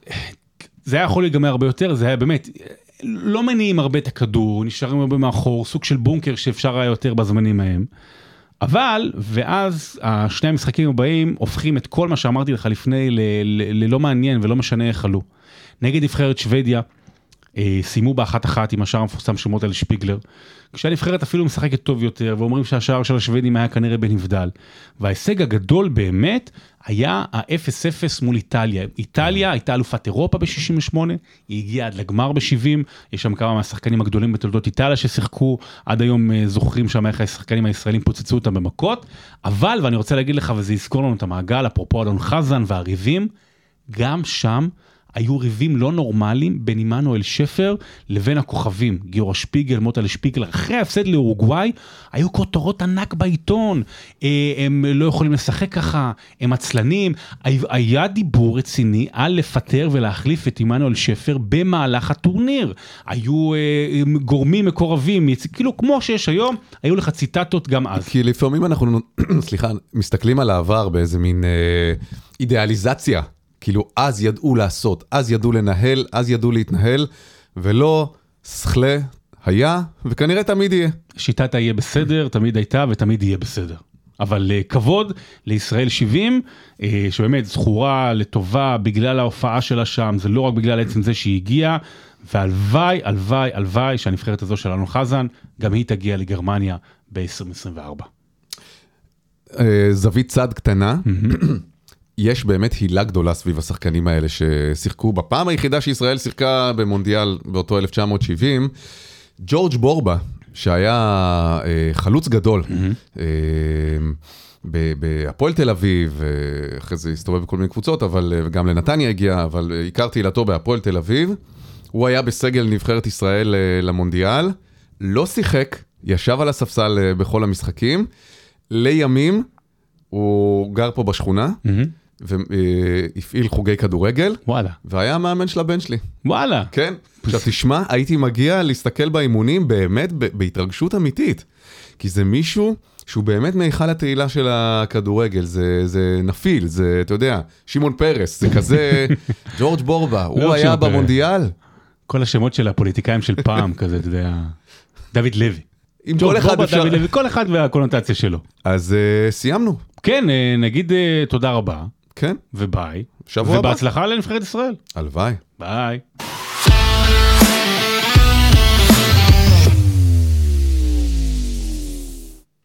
זה היה יכול להיגמר הרבה יותר, זה היה באמת... לא מניעים הרבה את הכדור, נשארים הרבה מאחור, סוג של בונקר שאפשר היה יותר בזמנים ההם, אבל, ואז שני המשחקים הבאים הופכים את כל מה שאמרתי לך לפני ללא מעניין ולא משנה איך עלו. נגד נבחרת שוודיה, סיימו באחת אחת עם השער המפורסם של מוטה לשפיגלר, כשהנבחרת אפילו משחקת טוב יותר, ואומרים שהשער של השוודים היה כנראה בנבדל. וההישג הגדול באמת היה ה-אפס אפס מול איטליה. איטליה הייתה אלופת אירופה ב-שישים ושמונה, היא הגיעה עד לגמר ב-שבעים, יש שם כמה מהשחקנים הגדולים בתולדות איטליה ששיחקו, עד היום זוכרים שם איך השחקנים הישראלים פוצצו אותם במכות, אבל, ואני רוצה להגיד לך, וזה יזכור לנו את המעגל, אפרופו אלון חזן והריבים, גם שם היו ריבים לא נורמליים בין עמנואל שפר לבין הכוכבים, גיורא שפיגל, מוטה לשפיגלר. אחרי ההפסד לאורוגוואי, היו כותרות ענק בעיתון, הם לא יכולים לשחק ככה, הם עצלנים, היה דיבור רציני על לפטר ולהחליף את עמנואל שפר במהלך הטורניר, היו גורמים מקורבים, כאילו כמו שיש היום, היו לך ציטטות גם אז. כי לפעמים אנחנו, סליחה, מסתכלים על העבר באיזה מין אידיאליזציה, כאילו, אז ידעו לעשות, אז ידעו לנהל, אז ידעו להתנהל, ולא שכלה היה, וכנראה תמיד יהיה. שיטת היה בסדר, תמיד הייתה ותמיד יהיה בסדר. אבל כבוד לישראל שבעים, שבאמת זכורה לטובה בגלל ההופעה שלה שם, זה לא רק בגלל עצם זה שהיא הגיעה, והלוואי, אלוואי, אלוואי, שהנבחרת הזו של אלון חזן, גם היא תגיע לגרמניה ב-עשרים עשרים וארבע. זווית צד קטנה. יש באמת הילה גדולה סביב השחקנים האלה ששיחקו בפעם היחידה שישראל שיחקה במונדיאל באותו אלף תשע מאות שבעים. ג'ורג' בורבה, שהיה חלוץ גדול בהפועל תל אביב, אחרי זה הסתובב בכל מיני קבוצות, אבל גם לנתניה הגיע, אבל הכרתי אליו בהפועל תל אביב. הוא היה בסגל נבחרת ישראל למונדיאל, לא שיחק, ישב על הספסל בכל המשחקים, לימים הוא גר פה בשכונה, והפעיל חוגי כדורגל, והיה המאמן של הבן שלי. וואלה. כן. עכשיו תשמע, הייתי מגיע להסתכל באימונים באמת בהתרגשות אמיתית, כי זה מישהו שהוא באמת מהיכל התהילה של הכדורגל, זה נפיל, זה, אתה יודע, שמעון פרס, זה כזה, ג'ורג' בורבה, הוא היה במונדיאל. כל השמות של הפוליטיקאים של פעם כזה, אתה יודע, דוד לוי. כל אחד והקונוטציה שלו. אז סיימנו. כן, נגיד תודה רבה. כן. וביי. שבוע הבא. ובהצלחה לנבחרת ישראל. הלוואי. ביי.